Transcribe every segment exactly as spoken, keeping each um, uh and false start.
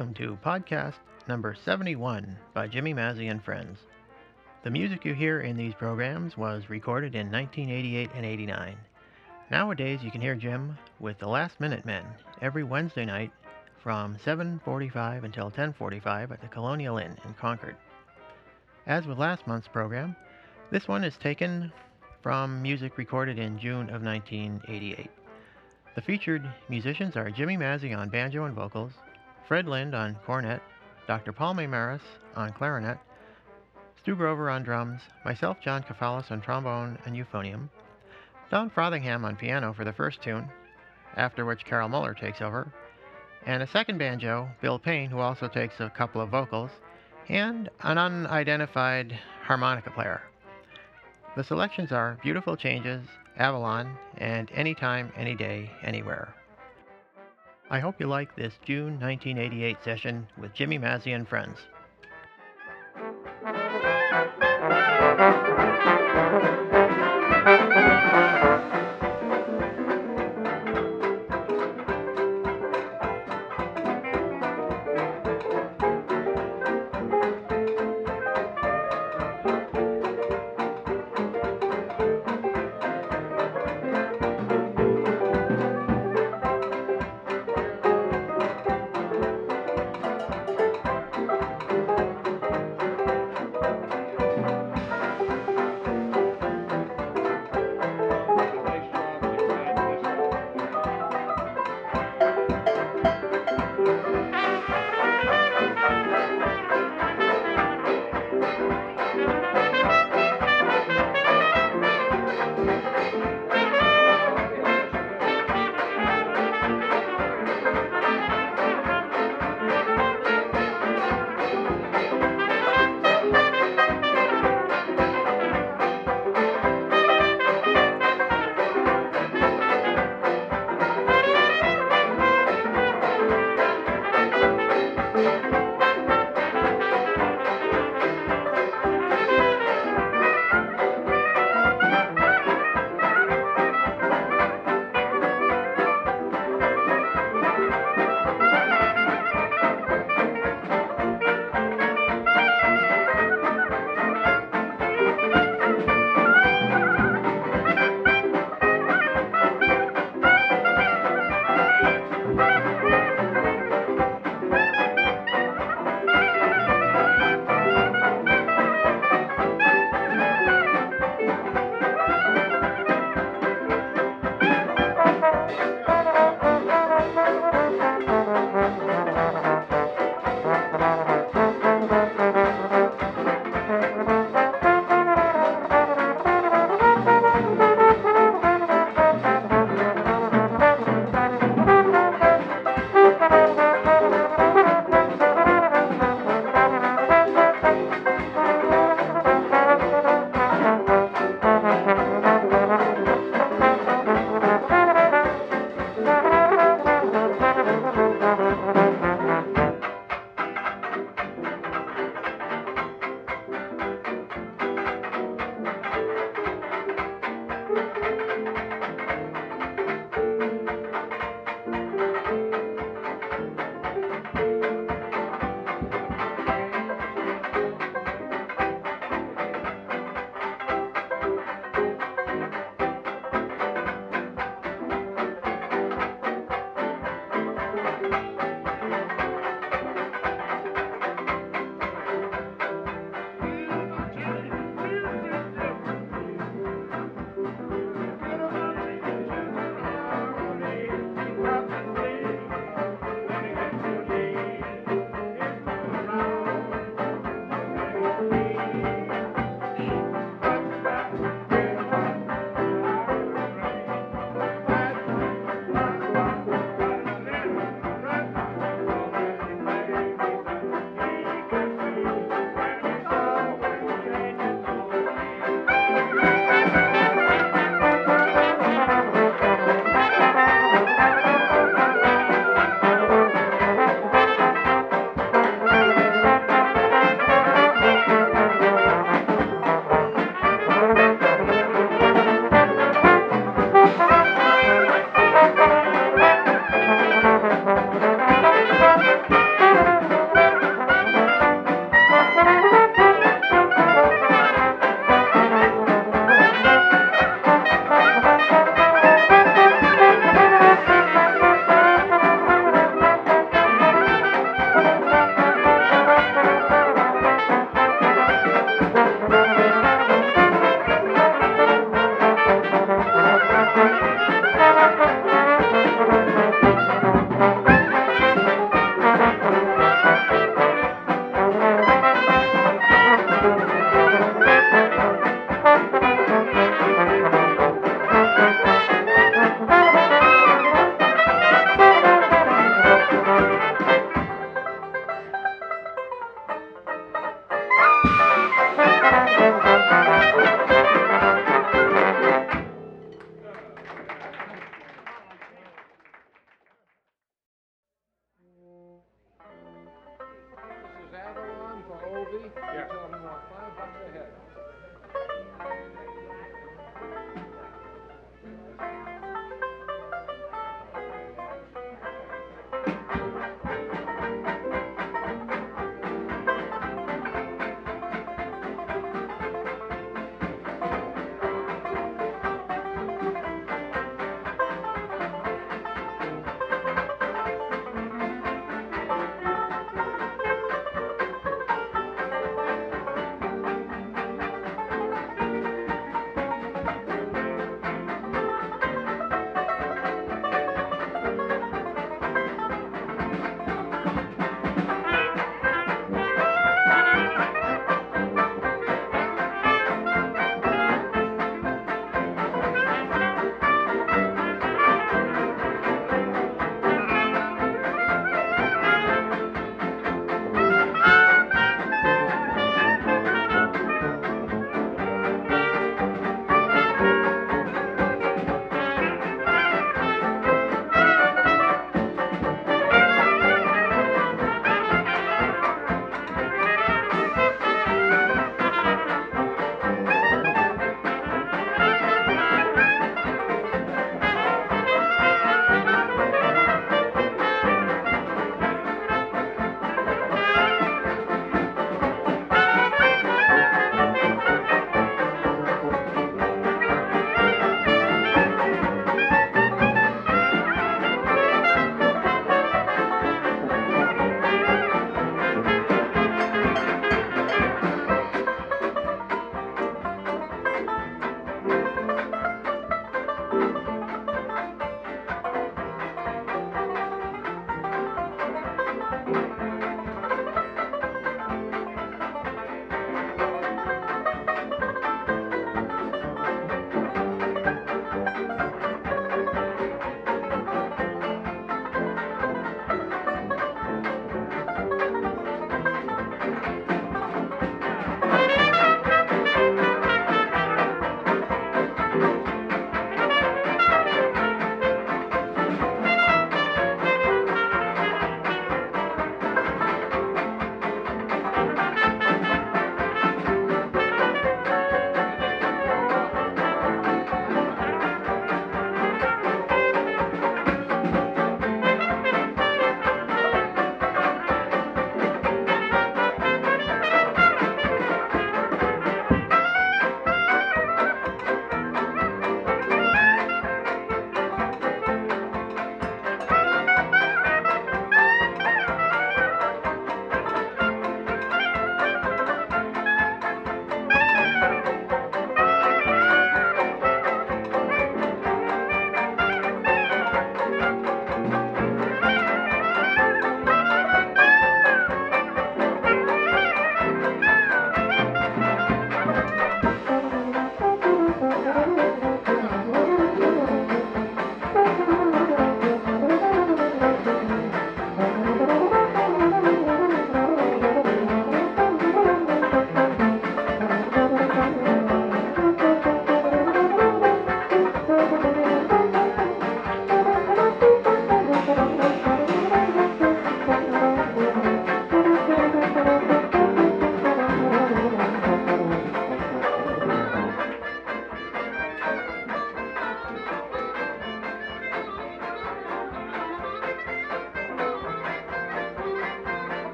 welcome to podcast number seventy-one by Jimmy Mazzie and Friends. The music you hear in these programs was recorded in nineteen eighty-eight and eighty-nine. Nowadays you can hear Jim with the Last Minute Men every Wednesday night from seven forty-five until ten forty-five at the Colonial Inn in Concord. As with last month's program, this one is taken from music recorded in June of nineteen eighty-eight. The featured musicians are Jimmy Mazzie on banjo and vocals, Fred Lind on cornet, Doctor Paul Maris on clarinet, Stu Grover on drums, myself John Kafalas on trombone and euphonium, Don Frothingham on piano for the first tune, after which Carol Muller takes over, and a second banjo, Bill Payne, who also takes a couple of vocals, and an unidentified harmonica player. The selections are Beautiful Changes, Avalon, and Anytime, Any Day, Anywhere. I hope you like this June nineteen eighty-eight session with Jimmy Mazzie and Friends.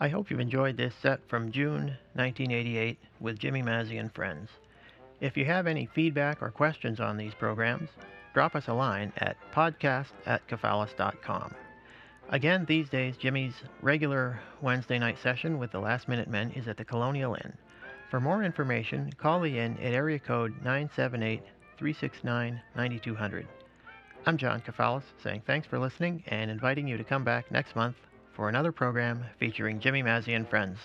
I hope you've enjoyed this set from June nineteen eighty-eight with Jimmy Mazzie and friends. If you have any feedback or questions on these programs, drop us a line at podcast at kafalas dot com. Again, these days, Jimmy's regular Wednesday night session with the Last Minute Men is at the Colonial Inn. For more information, call the Inn at area code nine seven eight, three six nine, nine two zero zero. I'm John Kafalas, saying thanks for listening and inviting you to come back next month for another program featuring Jimmy Mazzie and friends.